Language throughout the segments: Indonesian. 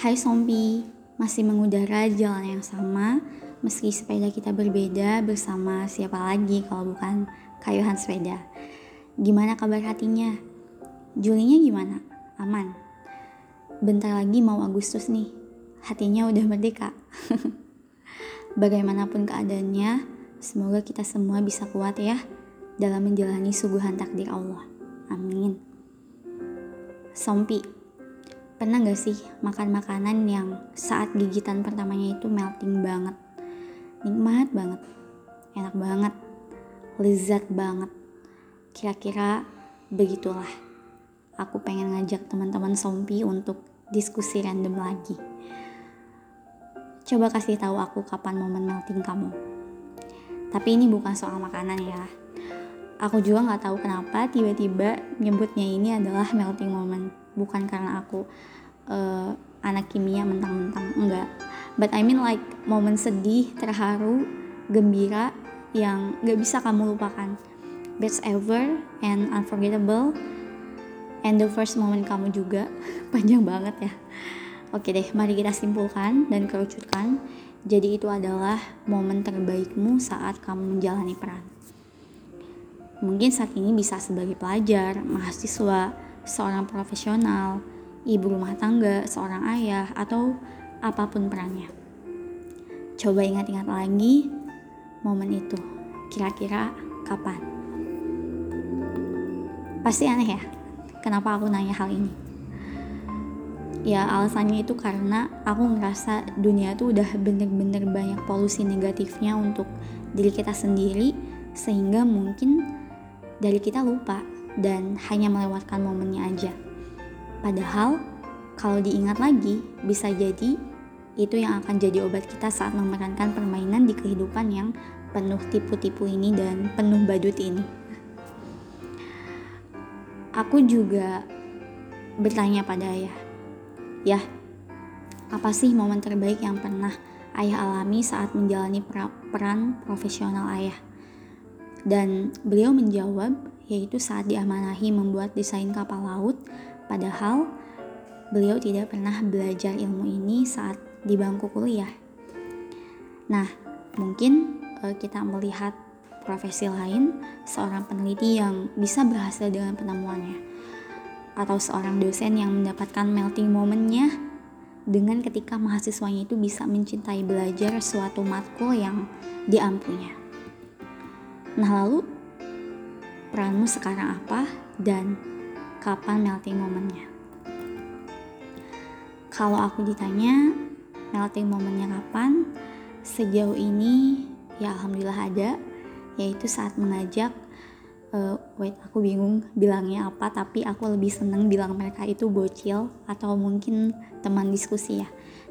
Hai sompi, masih mengudara di jalan yang sama, meski sepeda kita berbeda, bersama siapa lagi kalau bukan kayuhan sepeda. Gimana kabar hatinya? Julinya gimana? Aman? Bentar lagi mau Agustus nih, hatinya udah merdeka. Bagaimanapun keadaannya, semoga kita semua bisa kuat ya, dalam menjalani suguhan takdir Allah. Amin. Sompi, pernah gak sih makan makanan yang saat gigitan pertamanya itu melting banget? Nikmat banget, enak banget, lezat banget. Kira-kira begitulah. Aku pengen ngajak teman-teman sompi untuk diskusi random lagi. Coba kasih tahu aku kapan momen melting kamu. Tapi ini bukan soal makanan ya. Aku juga gak tahu kenapa tiba-tiba nyebutnya ini adalah melting moment. Bukan karena aku anak kimia mentang-mentang, enggak. But I mean like momen sedih, terharu, gembira yang gak bisa kamu lupakan. Best ever and unforgettable. And the first moment kamu juga. Panjang banget ya. Oke deh, mari kita simpulkan dan kerucutkan. Jadi itu adalah momen terbaikmu saat kamu menjalani peran. Mungkin saat ini bisa sebagai pelajar, mahasiswa, seorang profesional, ibu rumah tangga, seorang ayah, atau apapun perannya. Coba ingat-ingat lagi momen itu. Kira-kira kapan? Pasti aneh ya, kenapa aku nanya hal ini? Ya alasannya itu karena aku ngerasa dunia tuh udah bener-bener banyak polusi negatifnya untuk diri kita sendiri, sehingga mungkin dari kita lupa dan hanya melewatkan momennya aja. Padahal kalau diingat lagi, bisa jadi itu yang akan jadi obat kita saat memerankan permainan di kehidupan yang penuh tipu-tipu ini dan penuh badut ini. Aku juga bertanya pada ayah, ya, apa sih momen terbaik yang pernah ayah alami saat menjalani peran profesional ayah? Dan beliau menjawab, yaitu saat diamanahi membuat desain kapal laut, padahal beliau tidak pernah belajar ilmu ini saat di bangku kuliah. Nah, mungkin kita melihat profesi lain, seorang peneliti yang bisa berhasil dengan penemuannya, atau seorang dosen yang mendapatkan melting moment-nya dengan ketika mahasiswanya itu bisa mencintai belajar suatu matkul yang diampunya. Nah lalu, peranmu sekarang apa dan kapan melting momennya? Kalau aku ditanya melting momennya kapan, sejauh ini ya alhamdulillah ada, yaitu saat mengajak, wait aku bingung bilangnya apa, tapi aku lebih seneng bilang mereka itu bocil atau mungkin teman diskusi ya,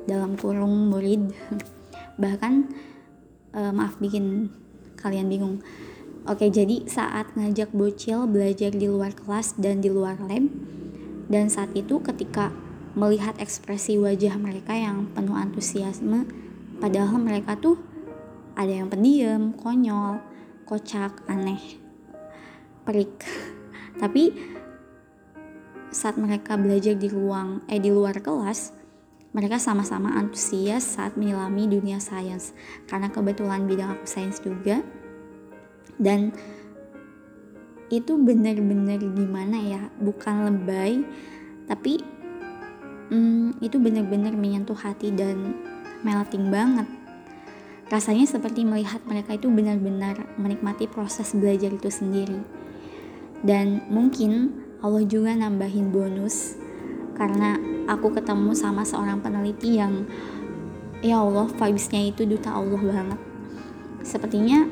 dalam kurung murid, bahkan maaf bikin kalian bingung. Oke, jadi saat ngajak bocil belajar di luar kelas dan di luar lab, dan saat itu ketika melihat ekspresi wajah mereka yang penuh antusiasme, padahal mereka tuh ada yang pendiam, konyol, kocak, aneh, perik. Tapi saat mereka belajar di ruang di luar kelas, mereka sama-sama antusias saat menyelami dunia sains, karena kebetulan bidang aku sains juga. Dan itu benar-benar gimana ya, bukan lebay, tapi itu benar-benar menyentuh hati dan melting banget. Rasanya seperti melihat mereka itu benar-benar menikmati proses belajar itu sendiri. Dan mungkin Allah juga nambahin bonus karena aku ketemu sama seorang peneliti yang ya Allah vibes-nya itu duta Allah banget. Sepertinya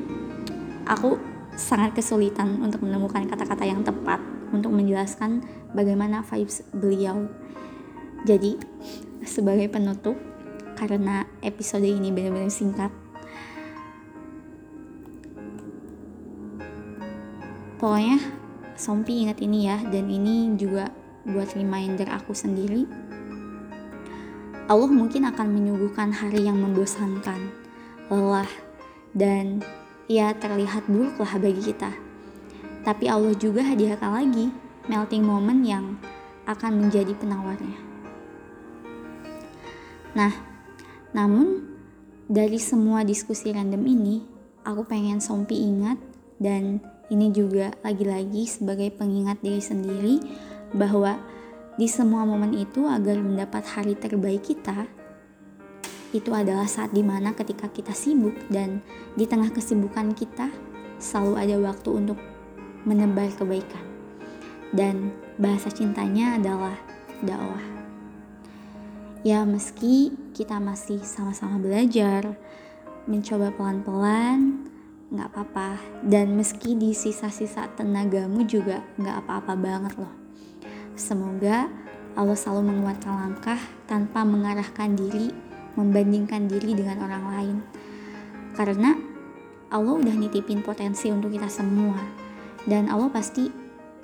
aku sangat kesulitan untuk menemukan kata-kata yang tepat untuk menjelaskan bagaimana vibes beliau. Jadi sebagai penutup, karena episode ini benar-benar singkat, pokoknya sompi ingat ini ya, dan ini juga buat reminder aku sendiri. Allah mungkin akan menyuguhkan hari yang membosankan, lelah, dan ya terlihat buruk lah bagi kita. Tapi Allah juga hadiahkan lagi melting moment yang akan menjadi penawarnya. Nah, namun dari semua diskusi random ini, aku pengen Sompi ingat, dan ini juga lagi-lagi sebagai pengingat diri sendiri bahwa di semua momen itu agar mendapat hari terbaik kita, itu adalah saat dimana ketika kita sibuk dan di tengah kesibukan kita selalu ada waktu untuk menebar kebaikan. Dan bahasa cintanya adalah dakwah. Ya, meski kita masih sama-sama belajar, mencoba pelan-pelan, gak apa-apa. Dan meski di sisa-sisa tenagamu juga gak apa-apa banget loh. Semoga Allah selalu menguatkan langkah tanpa mengarahkan diri, membandingkan diri dengan orang lain, karena Allah udah nitipin potensi untuk kita semua, dan Allah pasti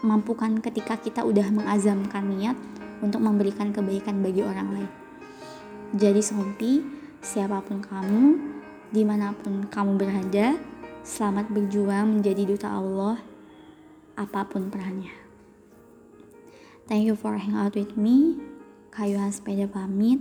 mampukan ketika kita udah mengazamkan niat untuk memberikan kebaikan bagi orang lain. Jadi Sompi, siapapun kamu, dimanapun kamu berada, selamat berjuang menjadi duta Allah apapun perannya. Thank you for hang out with me. Kayuhan Sepeda pamit.